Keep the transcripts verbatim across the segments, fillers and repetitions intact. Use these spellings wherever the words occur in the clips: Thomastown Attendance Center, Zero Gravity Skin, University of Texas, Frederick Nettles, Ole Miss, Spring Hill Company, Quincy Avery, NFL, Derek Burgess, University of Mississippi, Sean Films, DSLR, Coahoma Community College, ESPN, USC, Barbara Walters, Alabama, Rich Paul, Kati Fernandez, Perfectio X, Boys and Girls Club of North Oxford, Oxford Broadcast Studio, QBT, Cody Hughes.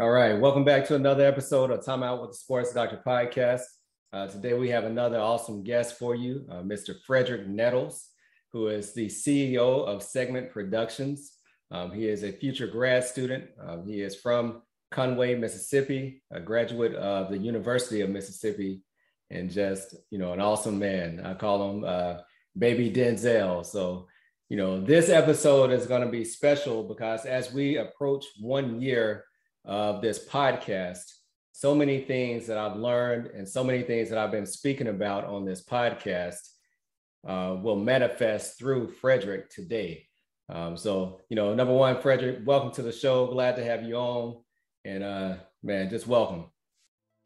All right, welcome back to another episode of Time Out with the Sports Doctor Podcast. Uh, today we have another awesome guest for you, uh, Mister Frederick Nettles, who is the C E O of Segment Productions. Um, he is a future grad student. Um, he is from Conway, Mississippi, a graduate of the University of Mississippi, and just, you know, an awesome man. I call him uh, Baby Denzel. So, you know, this episode is going to be special because as we approach one year of this podcast, so many things that I've learned and so many things that I've been speaking about on this podcast uh, will manifest through Frederick today. Um, so, you know, number one, Frederick, welcome to the show. Glad to have you on. And uh, man, just welcome.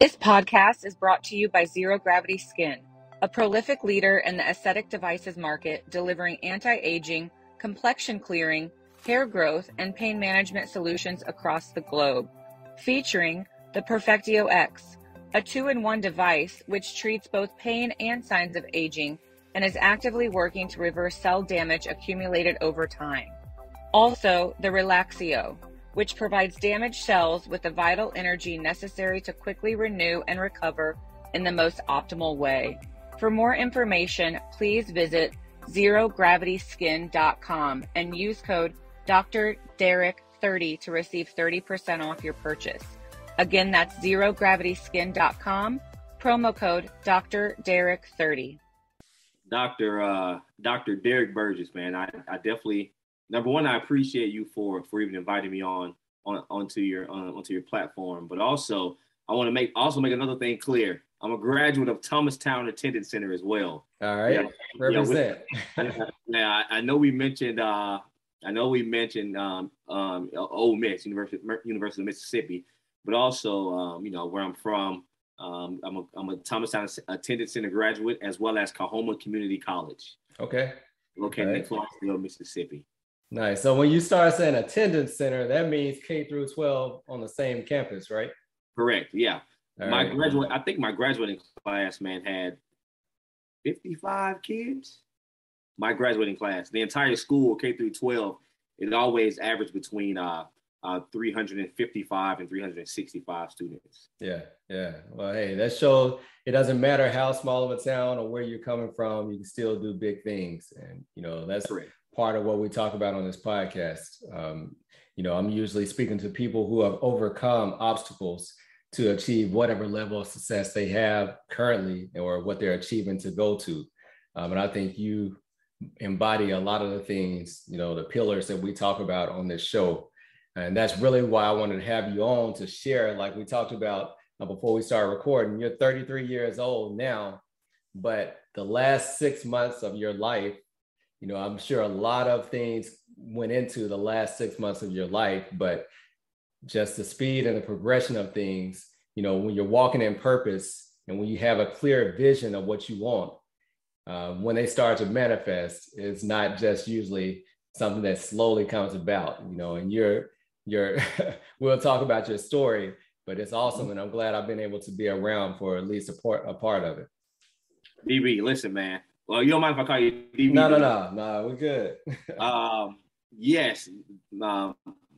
This podcast is brought to you by Zero Gravity Skin, a prolific leader in the aesthetic devices market, delivering anti-aging, complexion clearing, hair growth, and pain management solutions across the globe. Featuring the Perfectio X, a two-in-one device which treats both pain and signs of aging and is actively working to reverse cell damage accumulated over time. Also, the Relaxio, which provides damaged cells with the vital energy necessary to quickly renew and recover in the most optimal way. For more information, please visit Zero Gravity Skin dot com and use code Doctor Derek thirty to receive thirty percent off your purchase. Again, that's Zero Gravity Skin dot com, promo code Doctor Derek thirty. Doctor uh, Doctor Derek Burgess, man, I, I definitely, number one, I appreciate you for for even inviting me on on onto your on, onto your platform. But also, I want to make also make another thing clear. I'm a graduate of Thomastown Attendance Center as well. All right, yeah, represent. Yeah, we, now I, I know we mentioned uh, I know we mentioned um, um, Ole Miss, University University of Mississippi, but also um, you know where I'm from. Um, I'm a I'm a Thomastown Attendance Center graduate as well as Coahoma Community College. Okay. Located right. in Clarksville, Mississippi. Nice. So when you start saying attendance center, that means K through twelve on the same campus, right? Correct. Yeah. All my right. graduate, I think my graduating class, man, had fifty-five kids. My graduating class, the entire school, K through twelve, it always averaged between uh, uh, three hundred fifty-five and three hundred sixty-five students. Yeah. Yeah. Well, hey, that shows it doesn't matter how small of a town or where you're coming from, you can still do big things. And, you know, that's correct. Part of what we talk about on this podcast. Um, you know, I'm usually speaking to people who have overcome obstacles to achieve whatever level of success they have currently or what they're achieving to go to. Um, and I think you embody a lot of the things, you know, the pillars that we talk about on this show. And that's really why I wanted to have you on to share, like we talked about uh, before we started recording, you're thirty-three years old now, but the last six months of your life, you know, I'm sure a lot of things went into the last six months of your life, but just the speed and the progression of things, you know, when you're walking in purpose and when you have a clear vision of what you want, uh, when they start to manifest, it's not just usually something that slowly comes about, you know, and you're, you're we'll talk about your story, but it's awesome. And I'm glad I've been able to be around for at least a part, a part of it. D B, listen, man. Well, you don't mind if I call you D B? No, no, no, no, we're good. um, yes, um,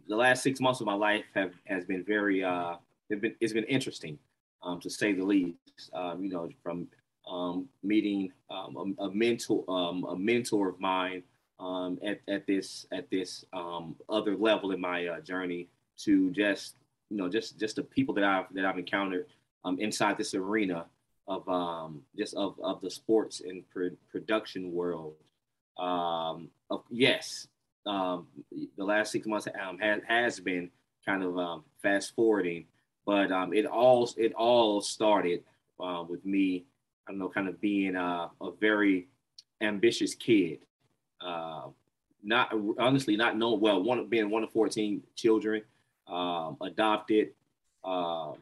the last six months of my life have has been very, uh, it's been it's been interesting, um, to say the least. Um, you know, from um, meeting um, a, a mentor, um, a mentor of mine, um, at at this at this um, other level in my uh, journey, to just you know just just the people that I've that I've encountered um, inside this arena. Of um just of of the sports and pro production world, um of, yes, um the last six months um has, has been kind of um fast forwarding, but um it all it all started uh, with me, I don't know, kind of being uh, a very ambitious kid, uh, not honestly not knowing well one being one of fourteen children, um, adopted. Um,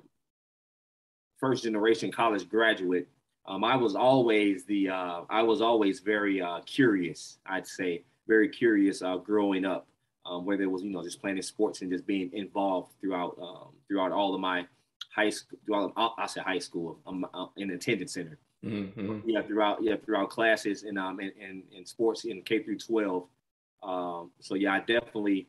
First generation college graduate. Um, I was always the uh, I was always very uh, curious. I'd say very curious uh, growing up, um, whether it was you know just playing sports and just being involved throughout um, throughout all of my high school. Throughout I said high school um, uh, in attendance center. Mm-hmm. Yeah, throughout yeah throughout classes and um and and, and sports in K through twelve. Um, so yeah, I definitely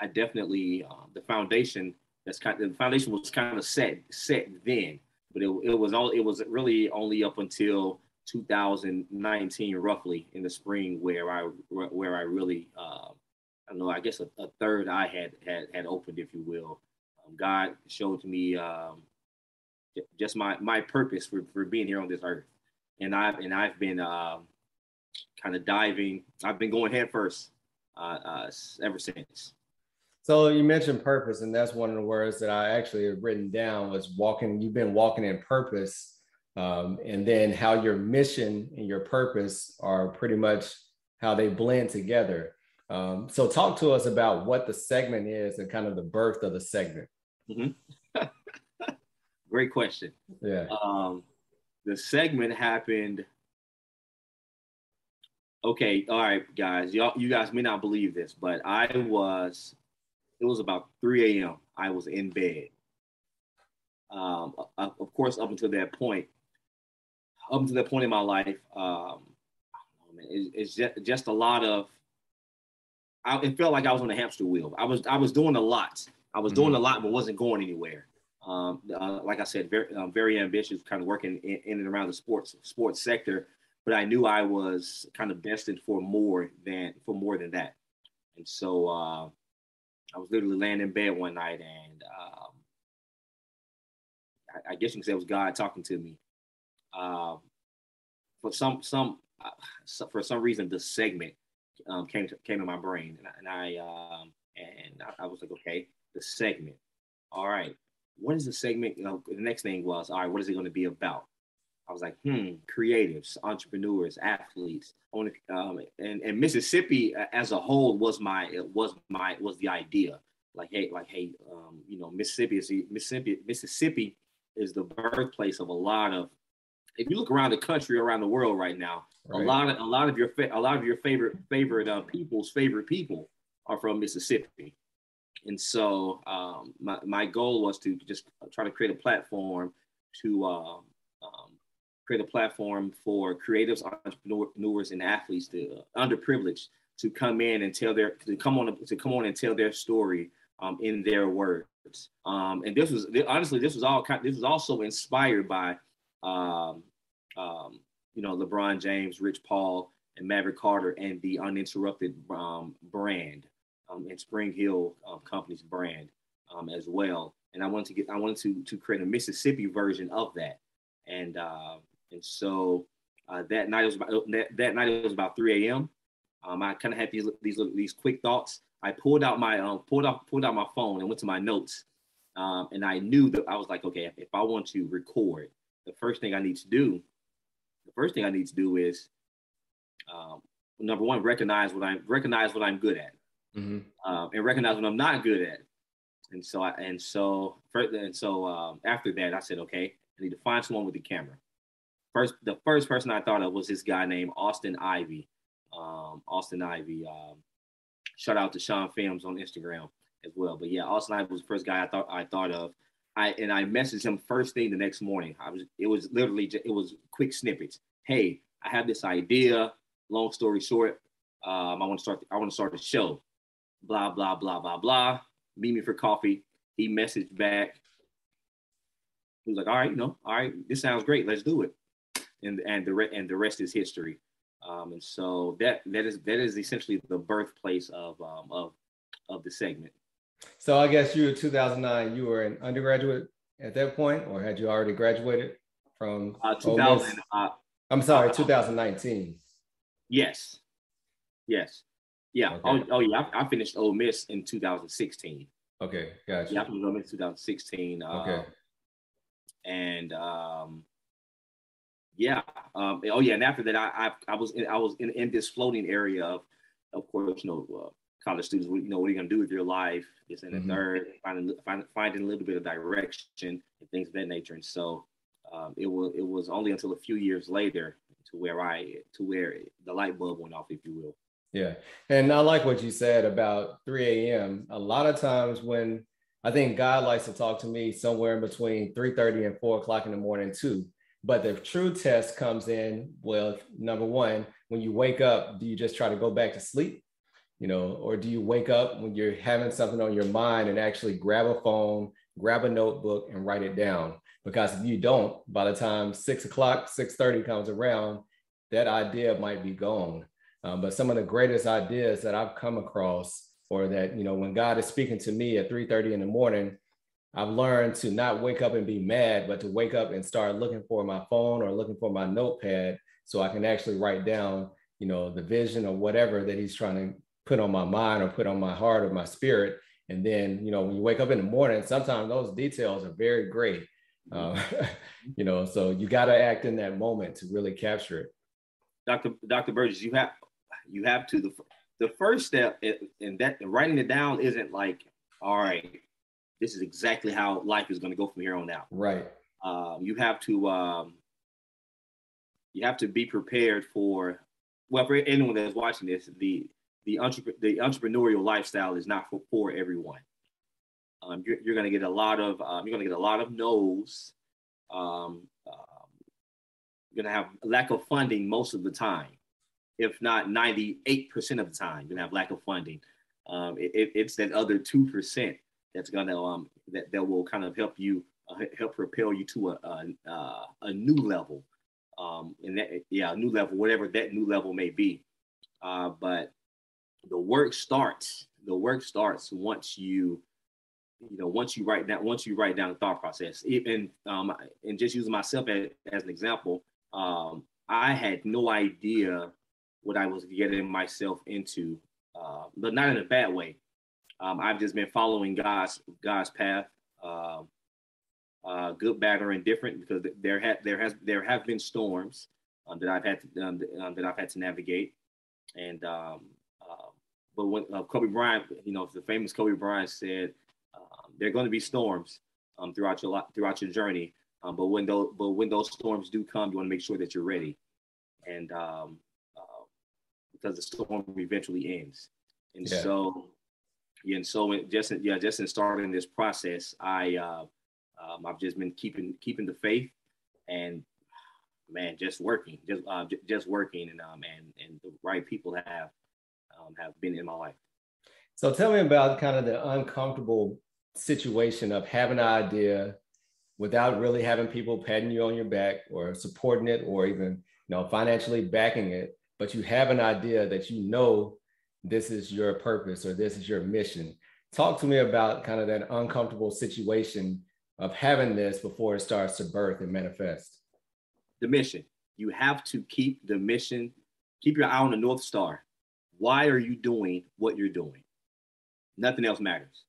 I definitely uh, the foundation That's kind of, the foundation was kind of set set then, but it, it was all it was really only up until two thousand nineteen, roughly in the spring, where I where I really uh, I don't know I guess a, a third eye had, had had opened, if you will. Um, God showed me um, j- just my my purpose for, for being here on this earth, and I've and I've been um, kind of diving. I've been going headfirst uh, uh, ever since. So you mentioned purpose, and that's one of the words that I actually have written down was walking. You've been walking in purpose, um, and then how your mission and your purpose are pretty much how they blend together. Um, so talk to us about what the segment is and kind of the birth of the segment. Mm-hmm. Great question. Yeah. Um, the segment happened. Okay. All right, guys, y'all, you guys may not believe this, but I was, it was about three a.m. I was in bed. Um, of course, up until that point, up until that point in my life, um, it's just a lot of, I, it felt like I was on a hamster wheel. I was I was doing a lot. I was mm-hmm. doing a lot, but wasn't going anywhere. Um, uh, like I said, very um, very ambitious, kind of working in, in and around the sports sports sector, but I knew I was kind of destined for more than for more than that. And so uh, I was literally laying in bed one night, and um, I, I guess you can say it was God talking to me. Um, for some some uh, for some reason, the segment. Um, came to, came to my brain, and I and I, um, and I, I was like, okay, the segment. All right, what is the segment? You know, the next thing was, all right, what is it going to be about? I was like, hmm, creatives, entrepreneurs, athletes. I want to, um, and and Mississippi as a whole was my was my was the idea. Like hey, like hey, um, you know, Mississippi is Mississippi Mississippi is the birthplace of a lot of. If you look around the country, around the world right now, right. a lot of a lot of your fa- a lot of your favorite favorite uh, people's favorite people are from Mississippi, and so um, my my goal was to just try to create a platform to um, um, create a platform for creatives, entrepreneurs, and athletes, to uh, underprivileged, to come in and tell their to come on to come on and tell their story um, in their words. Um, and this was honestly this was all this was also inspired by. Um, um, you know, LeBron James, Rich Paul, and Maverick Carter, and the Uninterrupted um, brand, um, and Spring Hill um, Company's brand um, as well. And I wanted to get, I wanted to to create a Mississippi version of that. And uh, and so uh, that night it was about that, that night it was about three a.m. Um, I kind of had these these these quick thoughts. I pulled out my um, pulled out pulled out my phone and went to my notes, um, and I knew that I was like, okay, if, if I want to record. The first thing I need to do, the first thing I need to do is, um, number one, recognize what I'm recognize what I'm good at, mm-hmm. um, and recognize what I'm not good at. And so I, and so and so um, after that, I said, okay, I need to find someone with the camera. First, the first person I thought of was this guy named Austin Ivy. Um, Austin Ivy. Um, shout out to Sean Films on Instagram as well. But yeah, Austin Ivy was the first guy I thought I thought of. I and I messaged him first thing the next morning. I was it was literally just, it was quick snippets. Hey, I have this idea. Long story short, um, I want to start. I want to start a show. Blah blah blah blah blah. Meet me for coffee. He messaged back. He was like, all right, you know, all right, this sounds great. Let's do it. And and the re- and the rest is history. Um, and so that that is that is essentially the birthplace of um, of of the segment. So I guess you were two thousand nine, you were an undergraduate at that point, or had you already graduated from uh, two thousand, uh, I'm sorry, uh, two thousand nineteen. Yes. Yes. Yeah. Okay. Oh, oh, yeah. I, I finished Ole Miss in two thousand sixteen. Okay. Gotcha. Yeah, I finished Ole Miss in two thousand sixteen. Uh, okay. And um, yeah. Um, oh, yeah. And after that, I I, I was in, I was in, in this floating area of, of course, you know, uh, college students, you know, what are you going to do with your life? This and the mm-hmm. third, finding, find, finding a little bit of direction and things of that nature. And so um, it was it was only until a few years later to where I to where the light bulb went off, if you will. Yeah. And I like what you said about three a.m. A lot of times when I think God likes to talk to me somewhere in between three thirty and four o'clock in the morning, too. But the true test comes in, well, number one, when you wake up, do you just try to go back to sleep? you know, or do you wake up when you're having something on your mind and actually grab a phone, grab a notebook and write it down? Because if you don't, by the time six o'clock, six thirty comes around, that idea might be gone. Um, but some of the greatest ideas that I've come across, or that, you know, when God is speaking to me at three thirty in the morning, I've learned to not wake up and be mad, but to wake up and start looking for my phone or looking for my notepad so I can actually write down, you know, the vision or whatever that he's trying to put on my mind or put on my heart or my spirit. And then, you know, when you wake up in the morning, sometimes those details are very great. Uh, you know, so you got to act in that moment to really capture it. Doctor Doctor Burgess, you have you have to the, the first step in that writing it down isn't like, all right, this is exactly how life is going to go from here on out. Right. Um, you have to um, you have to be prepared for, well, for anyone that's watching this, the the entrepreneur the entrepreneurial lifestyle is not for, for everyone. Um, you're you're going to get a lot of um, you're going to get a lot of no's. Um, um, you're going to have lack of funding most of the time, if not ninety-eight percent of the time. You're going to have lack of funding. Um, it, it, it's that other two percent that's going to um that, that will kind of help you uh, help propel you to a a, a new level, um, and that, yeah, a new level, whatever that new level may be. Uh, but the work starts. The work starts once you. You know, once you write down, once you write down the thought process, even um, and just using myself as, as an example, um, I had no idea what I was getting myself into, uh, but not in a bad way. Um, I've just been following God's God's path, uh, uh, good, bad, or indifferent, because there had there has there have been storms um, that I've had to, um, that I've had to navigate, and um, uh, but when uh, Kobe Bryant, you know, the famous Kobe Bryant said. Um, there are going to be storms um, throughout your throughout your journey, um, but when those but when those storms do come, you want to make sure that you're ready, and um, uh, because the storm eventually ends. And yeah. so, yeah, and so in, just in, yeah, just in starting this process, I uh, um, I've just been keeping keeping the faith, and man, just working, just uh, j- just working, and um, and and the right people have um, have been in my life. So tell me about kind of the uncomfortable situation of having an idea without really having people patting you on your back or supporting it or even, you know, financially backing it, but you have an idea that, you know, this is your purpose or this is your mission. Talk to me about kind of that uncomfortable situation of having this before it starts to birth and manifest. The mission. You have to keep the mission, keep your eye on the North Star. Why are you doing what you're doing? Nothing else matters.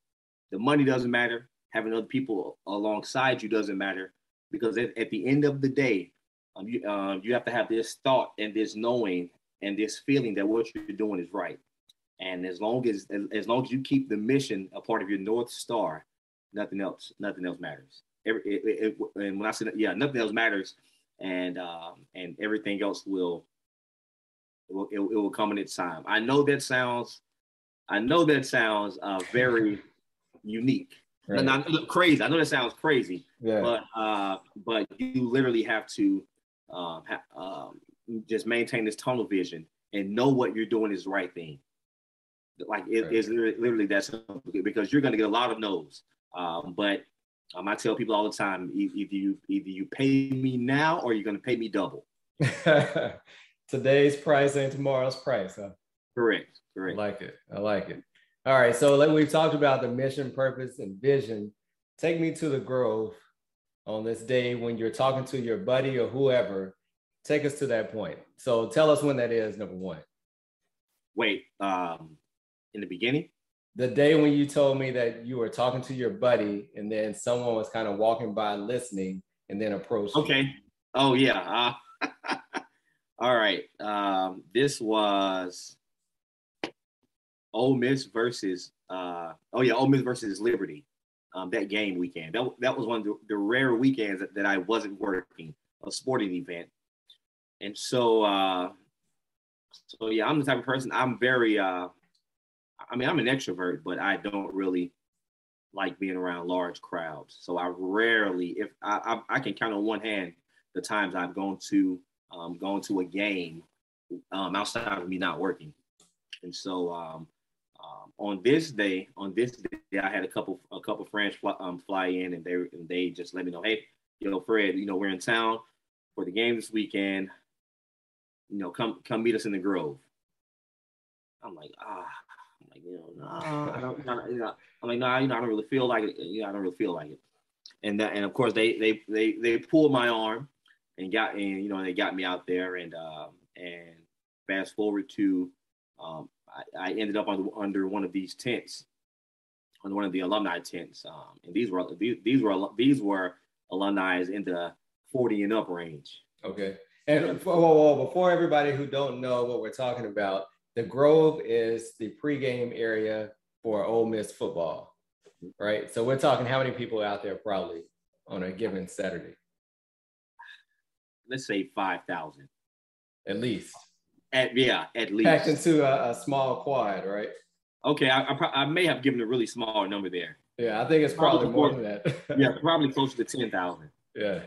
The money doesn't matter. Having other people alongside you doesn't matter, because at, at the end of the day, um, you, uh, you have to have this thought and this knowing and this feeling that what you're doing is right. And as long as as long as you keep the mission a part of your North Star, nothing else nothing else matters. Every it, it, it, and when I said yeah, nothing else matters, and um, and everything else will it will, it, it will come in its time. I know that sounds. I know that sounds uh, very unique, right. Not, not crazy. I know that sounds crazy, yeah. but uh, but you literally have to um, ha- um, just maintain this tunnel vision and know what you're doing is the right thing. Like it, right. It's literally, literally that simple, because you're going to get a lot of no's. Um, but um, I tell people all the time: either you either you pay me now, or you're going to pay me double. Today's price ain't tomorrow's price, huh? Correct. Great. I like it. I like it. All right. So like we've talked about the mission, purpose, and vision. Take me to the Grove on this day when you're talking to your buddy or whoever. Take us to that point. So tell us when that is, number one. Wait, um, in the beginning? The day when you told me that you were talking to your buddy and then someone was kind of walking by listening and then approached. Okay. You. Oh, yeah. Uh, all right. Um, this was... Ole Miss versus, uh, oh yeah, Ole Miss versus Liberty, um, that game weekend. That that was one of the, the rare weekends that, that I wasn't working, a sporting event. And so, uh, so yeah, I'm the type of person, I'm very, uh, I mean, I'm an extrovert, but I don't really like being around large crowds. So I rarely, if I I, I can count on one hand the times I've gone to, um, gone to a game um, outside of me not working. And so, um, Um, on this day, on this day, I had a couple a couple friends fly, um, fly in, and they and they just let me know, hey, you know, Fred, you know, we're in town for the game this weekend. You know, come come meet us in the Grove. I'm like, ah, I'm like, you know, nah, I don't, nah, you know, I'm like, nah, you know, I don't really feel like it. You know, I don't really feel like it. And that, and of course, they they they they pulled my arm and got and you know, they got me out there, and um, and fast forward to, um, I, I ended up on, under one of these tents, on one of the alumni tents, um, and these were these these were these were alumni in the forty and up range. Okay. And whoa, whoa, whoa, before everybody who don't know what we're talking about, the Grove is the pregame area for Ole Miss football, right? So we're talking how many people out there probably on a given Saturday? Let's say five thousand. At least. At, yeah, at least. Packed into a, a small quad, right? Okay, I, I, pro- I may have given a really small number there. Yeah, I think it's probably, probably more than that. Yeah, probably closer to ten thousand. Yeah.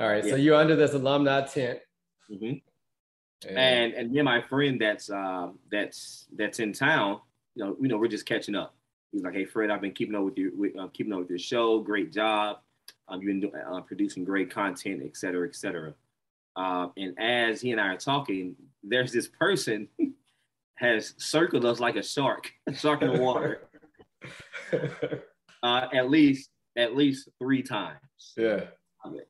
All right, yeah. So you're under this alumni tent, mm-hmm. and and, and me and my friend that's uh, that's that's in town, you know, you know, we're just catching up. He's like, "Hey, Fred, I've been keeping up with you, with, uh, keeping up with your show. Great job. Um, you've been doing, uh, producing great content, et cetera, et cetera." Uh, and as he and I are talking, there's this person has circled us like a shark, a shark in the water, uh, at least at least three times. Yeah.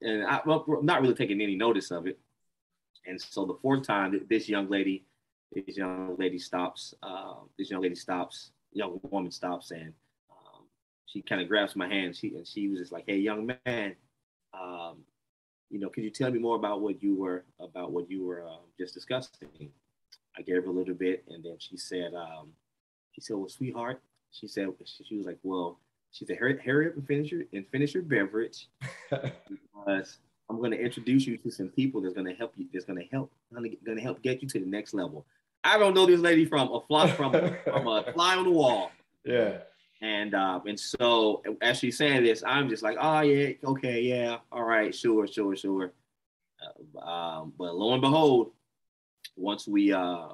And I, well, I'm not really taking any notice of it. And so the fourth time, this young lady, this young lady stops, uh, this young lady stops, young woman stops, and um, she kind of grabs my hand. She and she was just like, "Hey, young man, um, you know, could you tell me more about what you were about what you were uh, just discussing?" I gave her a little bit, and then she said, um, "She said, well, sweetheart," she said, she, she was like, "Well." She said, hurry, hurry up and finish your and finish your beverage, because I'm going to introduce you to some people that's going to help you. That's going to help going to help get you to the next level." I don't know this lady from a fly from, from a fly on the wall. Yeah. And uh, and so as she's saying this, I'm just like, "Oh yeah, okay, yeah, all right, sure, sure, sure." Uh, um, but lo and behold, once we uh,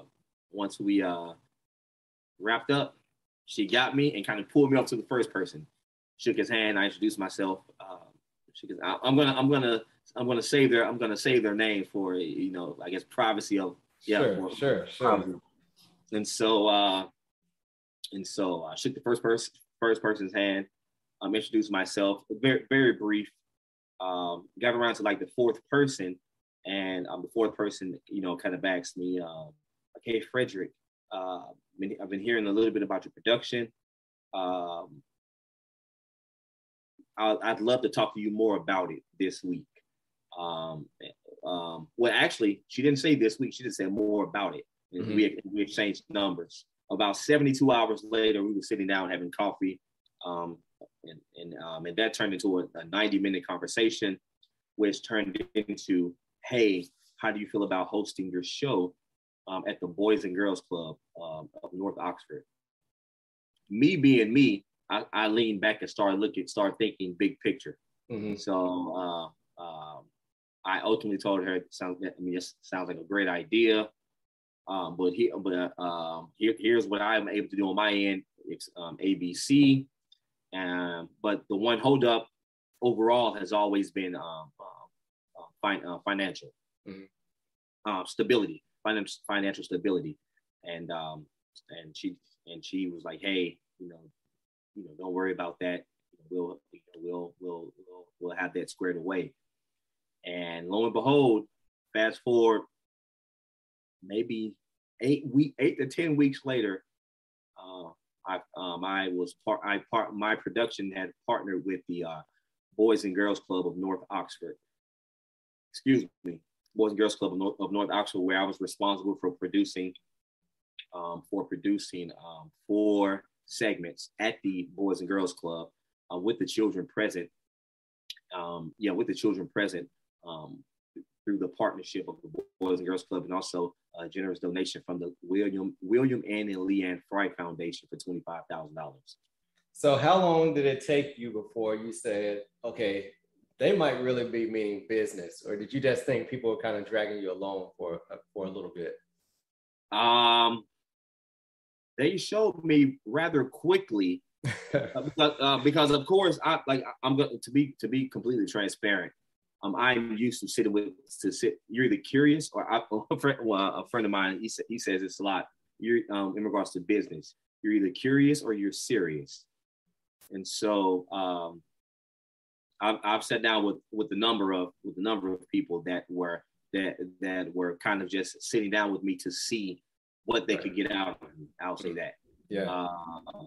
once we uh, wrapped up, she got me and kind of pulled me up to the first person, shook his hand. I introduced myself. Um, shook his, I, I'm gonna, I'm gonna, I'm gonna save their, I'm gonna save their name for, you know, I guess privacy of, yeah, sure, for, sure, sure. And so, uh, and so I shook the first person, first person's hand. Um, introduced myself, very, very brief. Um, got around to like the fourth person, and um, the fourth person, you know, kind of backs me. Um, like, "Hey, Frederick. Uh, I've been hearing a little bit about your production. Um, I'll, I'd love to talk to you more about it this week." Um, um, well, actually, she didn't say this week. She just said more about it. And mm-hmm. we, we exchanged numbers. About seventy-two hours later, we were sitting down having coffee. Um, and, and, um, and that turned into a ninety-minute conversation, which turned into, "Hey, how do you feel about hosting your show Um, at the Boys and Girls Club um, of North Oxford?" Me being me, I, I leaned back and started looking, started thinking big picture. Mm-hmm. So uh, um, I ultimately told her, "Sounds, I mean, this sounds like a great idea, um, but here, but uh, um, here, here's what I'm able to do on my end. It's um, A B C, um, but the one holdup overall has always been um, uh, fin- uh, financial mm-hmm. um, stability." Financial stability, and um, and she and she was like, "Hey, you know, you know, don't worry about that. We'll, you know, we'll, we'll, we'll, we'll have that squared away." And lo and behold, fast forward maybe eight week, eight to ten weeks later, uh, I um, I was part, I part, my production had partnered with the uh, Boys and Girls Club of North Oxford. Excuse me. Boys and Girls Club of North, of North Oxford, where I was responsible for producing, um, for producing um, four segments at the Boys and Girls Club, uh, with the children present. Um, yeah, with the children present um, through the partnership of the Boys and Girls Club, and also a generous donation from the William William Anne and Leanne Fry Foundation for twenty-five thousand dollars. So, how long did it take you before you said, "Okay, they might really be meaning business"? Or did you just think people were kind of dragging you along for, for a little bit? Um, they showed me rather quickly uh, because, uh, because of course, I like I'm going to be to be completely transparent. Um, I'm used to sitting with to sit. You're either curious, or I, a friend, well, a friend of mine, he sa- he says this a lot. You're um, in regards to business, you're either curious or you're serious. And so um, I've, I've sat down with with the number of with the number of people that were that that were kind of just sitting down with me to see what they could get out of me. I'll say that. Yeah. Uh,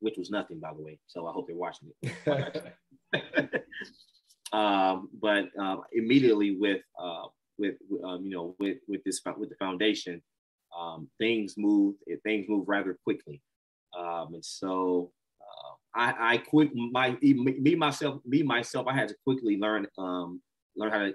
which was nothing, by the way. So I hope they're watching it. Um, but uh, immediately with uh, with um, you know with with this with the foundation, um, things moved. Things moved rather quickly, um, and so uh, I, I quick my me myself me myself I had to quickly learn um, learn how to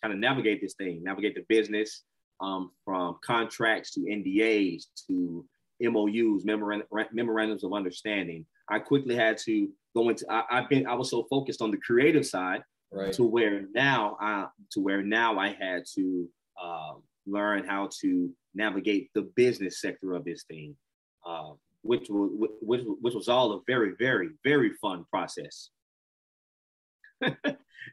kind of navigate this thing, navigate the business um, from contracts to N D As to M O Us, memorand- memorandums of understanding. I quickly had to go into. I, I've been I was so focused on the creative side. Right. To where now I to where now I had to uh, learn how to navigate the business sector of this thing, uh, which was which, which was all a very very very fun process. It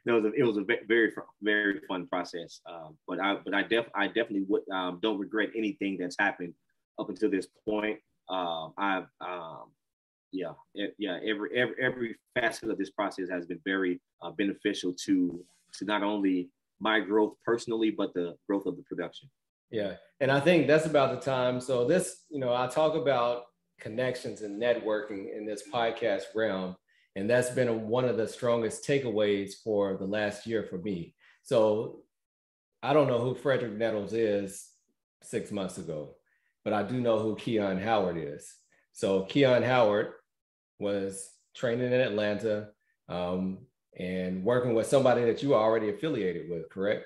was a, it was a very very fun process, uh, but I but I def I definitely would um, don't regret anything that's happened up until this point. Uh, I've um, Yeah, yeah. Every every every facet of this process has been very uh, beneficial to to not only my growth personally, but the growth of the production. Yeah, and I think that's about the time. So this, you know, I talk about connections and networking in this podcast realm, and that's been a, one of the strongest takeaways for the last year for me. So I don't know who Frederick Nettles is six months ago, but I do know who Keon Howard is. So Keon Howard was training in Atlanta um, and working with somebody that you are already affiliated with, correct?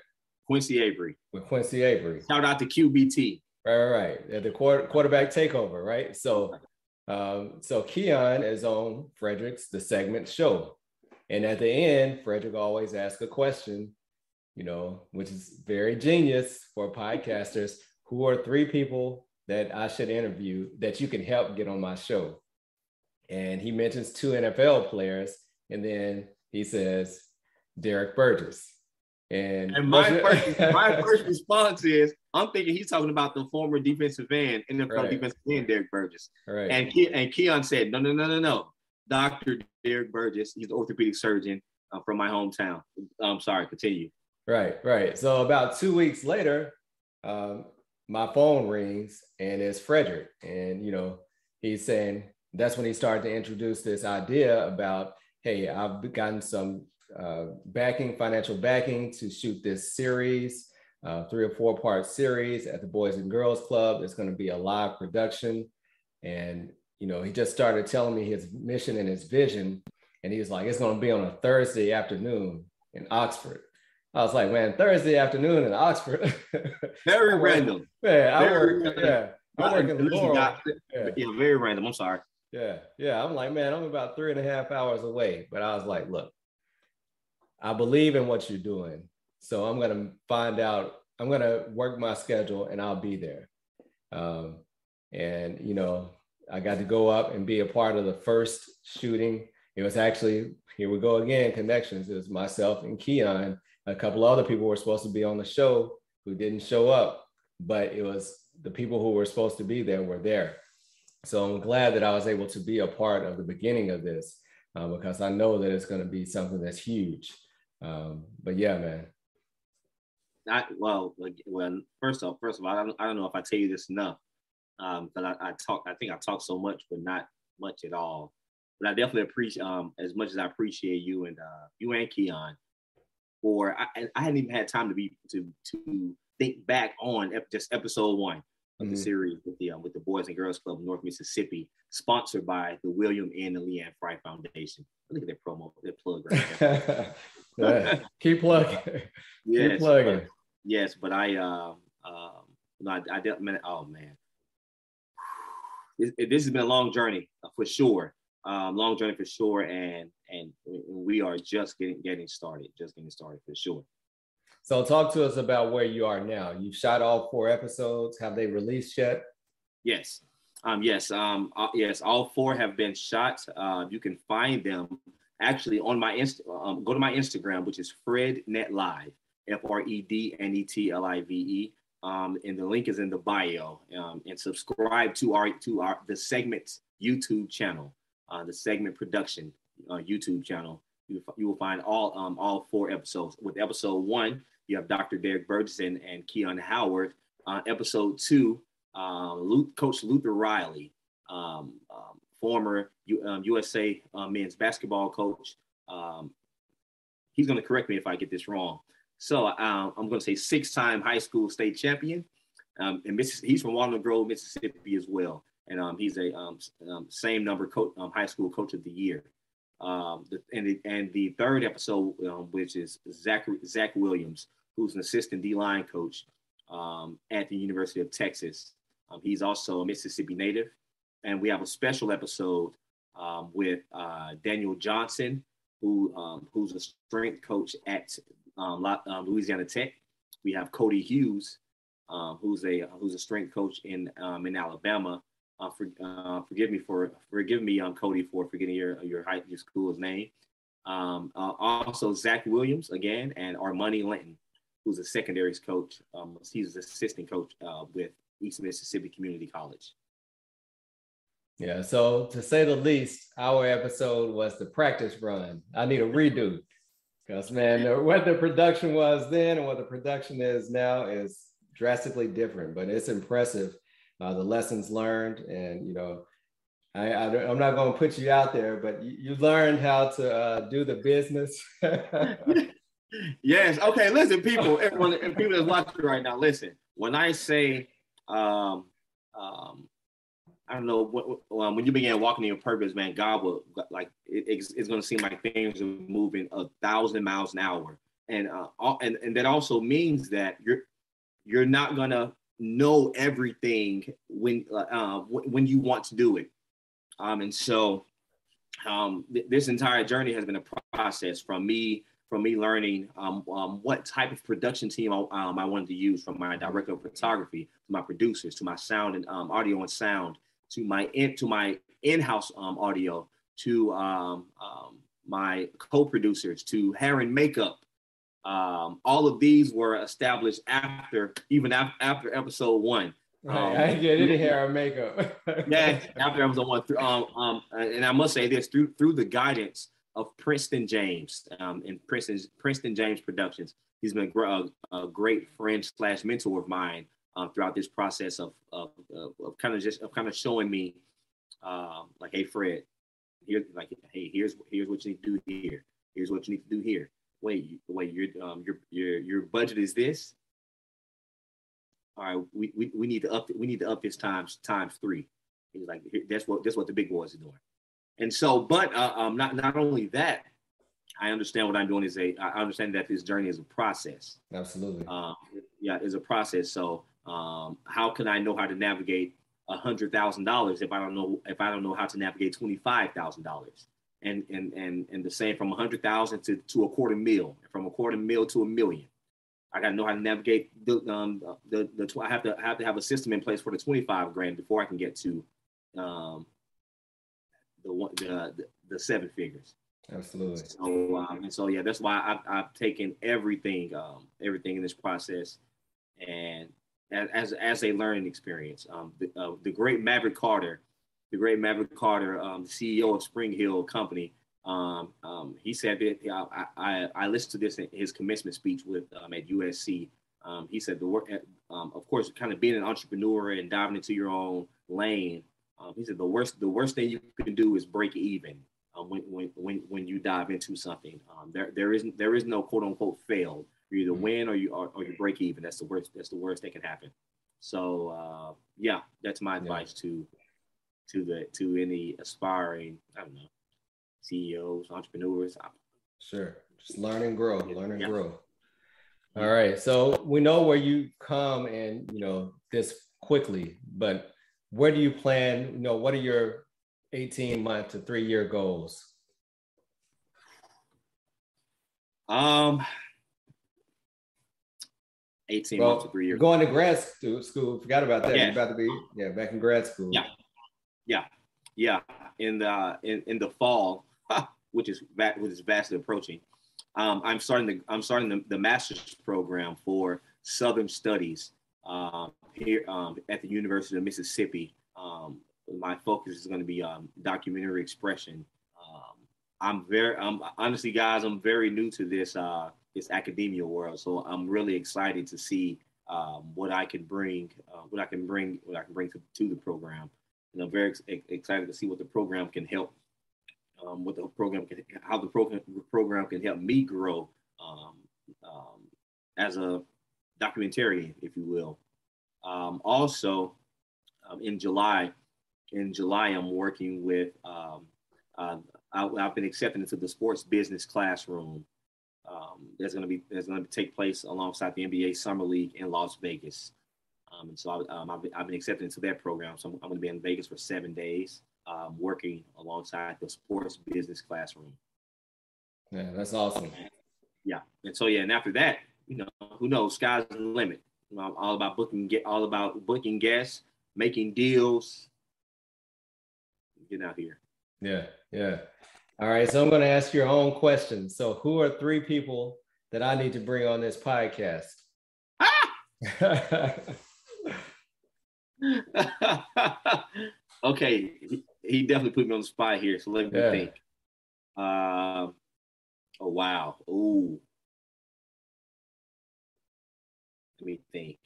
Quincy Avery. With Quincy Avery. Shout out to Q B T. Right, right, right. The quarter, quarterback takeover, right? So, um, so Keon is on Frederick's The Segment Show. And at the end, Frederick always asks a question, you know, which is very genius for podcasters. Who are three people that I should interview that you can help get on my show? And he mentions two N F L players, and then he says Derek Burgess. And, and my, first, my first response is, I'm thinking he's talking about the former defensive end, N F L right. defensive end Derek Burgess. Right. And Ke- and Keon said, no, no, no, no, no. Doctor Derek Burgess, he's an orthopedic surgeon uh, from my hometown. I'm sorry, continue. Right, right. So about two weeks later, um, my phone rings and it's Frederick. And, you know, he's saying, that's when he started to introduce this idea about, hey, I've gotten some uh, backing, financial backing to shoot this series, uh, three or four part series at the Boys and Girls Club. It's going to be a live production. And, you know, he just started telling me his mission and his vision. And he was like, it's going to be on a Thursday afternoon in Oxford. I was like, man, Thursday afternoon in Oxford. Very random. Man, I very work, yeah, I work in Laurel. Yeah. yeah, very random. I'm sorry. Yeah, yeah. I'm like, man, I'm about three and a half hours away. But I was like, look, I believe in what you're doing. So I'm going to find out. I'm going to work my schedule and I'll be there. Um, and, you know, I got to go up and be a part of the first shooting. It was actually, here we go again, connections. It was myself and Keon. A couple of other people were supposed to be on the show who didn't show up, but it was the people who were supposed to be there were there. So I'm glad that I was able to be a part of the beginning of this uh, because I know that it's going to be something that's huge. Um, but yeah, man. I, well, well, first off, first of all, I don't, I don't know if I tell you this enough, um, but I, I talk. I think I talk so much, but not much at all. But I definitely appreciate um, as much as I appreciate you and uh, you and Keon. Or I, I hadn't even had time to be to to think back on ep- just episode one of mm-hmm. the series with the um, with the Boys and Girls Club of North Mississippi, sponsored by the William Anne and Leanne Fry Foundation. Look at their promo, their plug right there. yeah. Keep plugging. Yes, Keep plugging. But, yes, but I um um no, I, I definitely oh man, this, this has been a long journey for sure. Um, long journey for sure, and and we are just getting getting started, just getting started for sure. So talk to us about where you are now. You've shot all four episodes. Have they released yet? Yes. Um, yes, um, uh, yes, all four have been shot. Uh, you can find them actually on my Inst- um, go to my Instagram, which is Fred Net Live, F R E D N E T L I V E. Um, and the link is in the bio. Um, and subscribe to our to our the Segment's YouTube channel, uh, the Segment Production uh, YouTube channel. You, you will find all um, all four episodes. With episode one, you have Doctor Derek Burgess and, and Keon Howard. Uh, episode two, uh, Luke, Coach Luther Riley, um, um, former U, um, U S A uh, men's basketball coach. Um, he's going to correct me if I get this wrong. So um, I'm going to say six-time high school state champion. Um, and Miss, he's from Walnut Grove, Mississippi as well. And um, he's a um, um, same number co- um, high school coach of the year. Um, the, and, the, and the third episode, um, which is Zachary, Zach Williams, who's an assistant D-line coach um, at the University of Texas. Um, he's also a Mississippi native. And we have a special episode um, with uh, Daniel Johnson, who um, who's a strength coach at um, La, um, Louisiana Tech. We have Cody Hughes, um, who's a who's a strength coach in um, in Alabama. Uh, for, uh, forgive me for forgive me, um, Cody, for forgetting your your high, your school's name. Um, uh, also, Zach Williams again, and Armani Linton, who's a secondaries coach. Um, he's an assistant coach uh, with East Mississippi Community College. Yeah, so to say the least, our episode was the practice run. I need a redo because, man, what the production was then and what the production is now is drastically different, but it's impressive. Uh, the lessons learned, and you know, I, I, I'm not going to put you out there, but you, you learned how to uh, do the business. Yes. Okay. Listen, people, everyone, and people that's watching right now, listen. When I say, um, um, I don't know, what, what, when you began walking in your purpose, man, God will like it, it's, it's going to seem like things are moving a thousand miles an hour, and uh, all, and and that also means that you're you're not gonna know everything when uh, when you want to do it. Um, and so um, th- this entire journey has been a process from me from me learning um, um, what type of production team I, um, I wanted to use, from my director of photography, to my producers, to my sound and um, audio and sound, to my in- to my in-house um, audio, to um, um, my co-producers, to hair and makeup. Um, all of these were established after, even af- after episode one. Um, right, I get any hair or makeup. Yeah, after episode one. Through, um, um, and I must say this, through through the guidance of Princeton James um, and Princeton Princeton James Productions, he's been a, a great friend slash mentor of mine uh, throughout this process of of, of, of kind of just of kind of showing me, um, like, hey Fred, here, like, hey, here's here's what you need to do here. Here's what you need to do here. Wait, wait, your um, your your your budget is this. All right, we we, we need to up we need to up this times times three. He was like, that's what that's what the big boys are doing. And so, but uh, um, not not only that, I understand what I'm doing is a I understand that this journey is a process. Absolutely. Um, yeah, it's a process. So, um, how can I know how to navigate a hundred thousand dollars if I don't know if I don't know how to navigate twenty five thousand dollars? And and and and the same from a hundred thousand to to a quarter mil, from a quarter mil to a million. I gotta know how to navigate the um the the tw- I have to I have to have a system in place for the twenty five grand before I can get to um the one the, the the seven figures. Absolutely. So um, and so yeah, that's why I've I've taken everything um everything in this process, and as as a learning experience. Um, the uh, the great Maverick Carter. The great Maverick Carter, um, the C E O of Spring Hill Company, um, um, he said that I, I, I listened to this in his commencement speech with um, at U S C. Um, he said the work, at, um, of course, kind of being an entrepreneur and diving into your own lane. Um, he said the worst the worst thing you can do is break even um, when when when when you dive into something. Um, there there isn't there is no quote unquote fail. You either win or you or, or you break even. That's the worst. That's the worst that can happen. So uh, yeah, that's my advice yeah. to. to the to any aspiring, I don't know, C E Os, entrepreneurs. Sure, just learn and grow, yeah. learn and yeah. grow. All right, so we know where you come and, you know, this quickly, but where do you plan, you know, what are your eighteen-month to three-year goals? Um, eighteen well, months to three years. Going to grad school, forgot about that. Yes. You're about to be, yeah, back in grad school. Yeah. Yeah, yeah, in the in, in the fall, which is va- which is vastly approaching. Um, I'm starting the I'm starting the, the master's program for Southern Studies um, here um, at the University of Mississippi. Um, my focus is going to be um, documentary expression. Um, I'm very I'm honestly, guys, I'm very new to this uh, this academia world, so I'm really excited to see um, what I can bring, uh, what I can bring, what I can bring to, to the program. And I'm very ex- excited to see what the program can help. Um, what the program can, how the program program can help me grow um, um, as a documentarian, if you will. Um, also, um, in July, in July, I'm working with. Um, uh, I, I've been accepted into the sports business classroom. Um, that's going to be that's going to take place alongside the N B A Summer League in Las Vegas. Um, and so I, um, I've, I've been accepted into that program. So I'm, I'm going to be in Vegas for seven days. Um, working alongside the sports business classroom. Yeah, that's awesome. Yeah, and so yeah, and after that, you know, who knows? Sky's the limit. You know, I'm all about booking, get all about booking guests, making deals, getting out here. Yeah, yeah. All right, so I'm going to ask your own question. So, who are three people that I need to bring on this podcast? Ah! Okay. He definitely put me on the spot here, so let me yeah. think. Uh, oh, wow. Ooh. Let me think.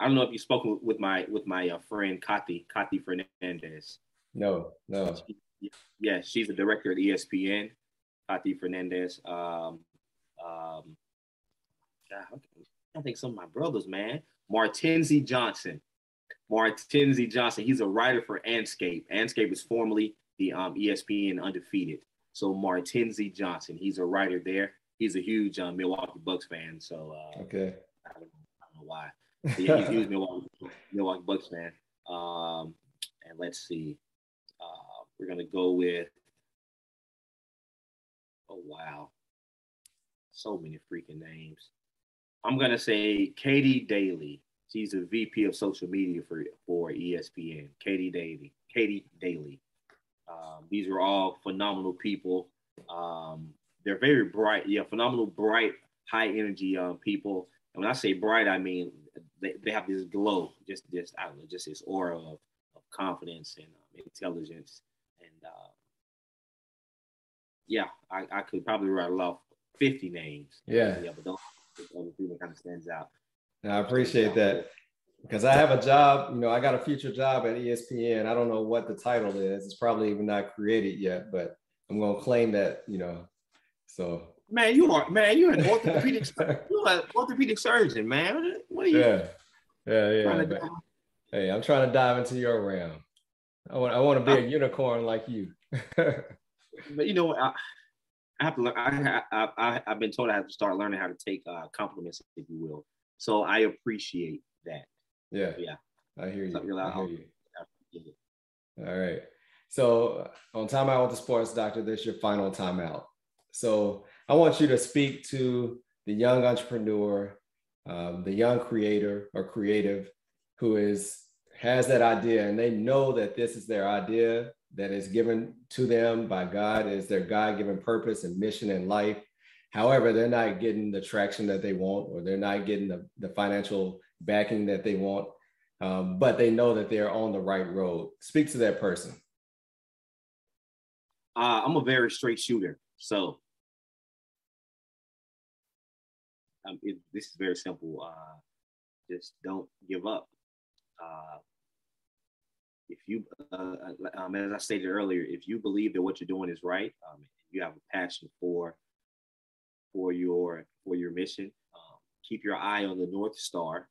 I don't know if you spoke with my with my uh, friend, Kati, Kati Fernandez. No, no. She, yeah, she's the director at E S P N, Kati Fernandez. Um, um, God, I think some of my brothers, man. Martenzie Johnson. Martenzie Johnson, he's a writer for Anscape. Anscape is formerly the um, E S P N Undefeated. So Martenzie Johnson, he's a writer there. He's a huge um, Milwaukee Bucks fan. So uh, okay, I don't, I don't know why. But yeah, he's a huge Milwaukee, Milwaukee Bucks fan. Um, and let's see, uh, we're gonna go with. Oh wow, so many freaking names. I'm gonna say Katie Daly. She's a V P of social media for, for E S P N, Katie Daly. Katie Daly. Um, these are all phenomenal people. Um, they're very bright, yeah, phenomenal, bright, high energy uh, people. And when I say bright, I mean they, they have this glow, just this, I don't know, just this aura of, of confidence and um, intelligence. And uh, yeah, I, I could probably rattle off fifty names. Yeah, yeah, but those other people kind of stands out. I appreciate that because I have a job, you know, I got a future job at E S P N. I don't know what the title is. It's probably even not created yet, but I'm going to claim that, you know, so. Man, you are, man, you're an orthopedic, you're an orthopedic surgeon, man. What are you? Yeah, yeah, yeah. But, hey, I'm trying to dive into your realm. I want, I want to be I, a unicorn like you. But you know what? I, I have to learn. I, I, I, I've been told I have to start learning how to take uh, compliments, if you will. So I appreciate that. Yeah. Yeah. I hear you. I hear you. All right. So on Time Out with the Sports Doctor, this is your final timeout. So I want you to speak to the young entrepreneur, um, the young creator or creative who is has that idea and they know that this is their idea that is given to them by God, is their God-given purpose and mission in life. However, they're not getting the traction that they want, or they're not getting the, the financial backing that they want, um, but they know that they're on the right road. Speak to that person. Uh, I'm a very straight shooter. So um, it, this is very simple. Uh, just don't give up. Uh, if you, uh, um, as I stated earlier, if you believe that what you're doing is right, um, you have a passion for for your for your mission. Um, keep your eye on the North Star,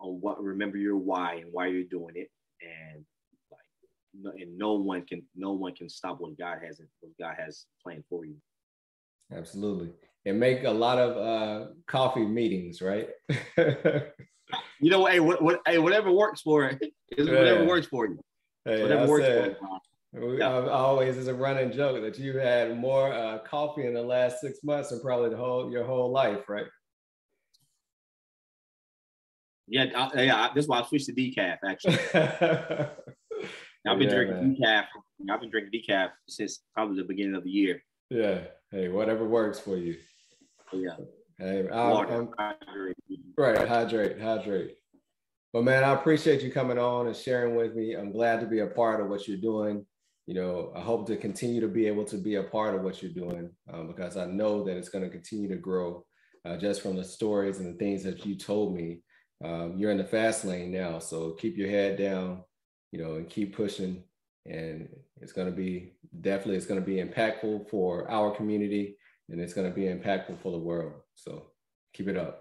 on what, remember your why and why you're doing it. And like no, and no one can no one can stop what God has what God has planned for you. Absolutely. And make a lot of uh, coffee meetings, right? You know, hey, what, what, hey, whatever works for it. It's yeah. Whatever works for you. Hey, whatever works for you. We, yeah. I, I always is a running joke that you had more uh, coffee in the last six months than probably the whole your whole life, right? Yeah, I, yeah. I, that's why I switched to decaf, actually. I've been yeah, drinking man. decaf. I've been drinking decaf since probably the beginning of the year. Yeah. Hey, whatever works for you. Yeah. Hey, I'm, I'm, hydrate. Right. Hydrate. Hydrate. But man, I appreciate you coming on and sharing with me. I'm glad to be a part of what you're doing. You know, I hope to continue to be able to be a part of what you're doing um, because I know that it's going to continue to grow uh, just from the stories and the things that you told me. Um, you're in the fast lane now, so keep your head down, you know, and keep pushing. And it's going to be definitely, it's going to be impactful for our community, and it's going to be impactful for the world. So keep it up.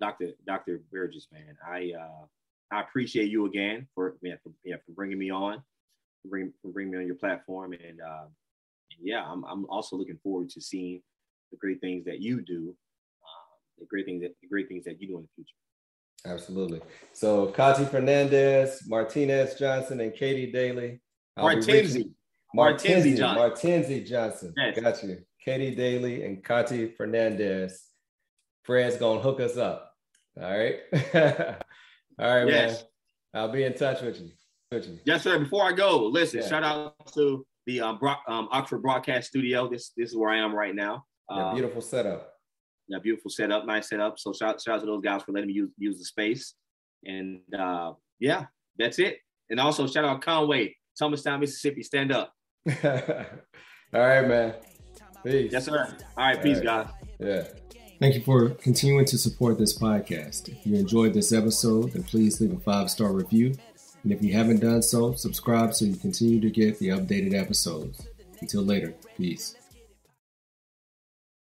Doctor Doctor Burgess, man, I uh, I appreciate you again for yeah, for, yeah, for bringing me on, for bringing, for bringing me on your platform, and uh, yeah, I'm I'm also looking forward to seeing the great things that you do, uh, the great things that the great things that you do in the future. Absolutely. So Kati Fernandez, Martinez Johnson, and Katie Daly. Martenzie. Martenzie Johnson. Martenzie Johnson. Yes. Got you. Katie Daly and Kati Fernandez. Fred's gonna hook us up. All right. All right, yes. Man. I'll be in touch with you. With you. Yes, sir. Before I go, listen. Yeah. Shout out to the uh, Brock, um, Oxford Broadcast Studio. This this is where I am right now. Uh, beautiful setup. Yeah, beautiful setup. Nice setup. So shout, shout out to those guys for letting me use use the space. And uh, yeah, that's it. And also shout out Conway, Thomastown, Mississippi. Stand up. All right, man. Peace. Yes, sir. All right, All peace, right. guys. Yeah. Thank you for continuing to support this podcast. If you enjoyed this episode, then please leave a five-star review. And if you haven't done so, subscribe so you continue to get the updated episodes. Until later, peace.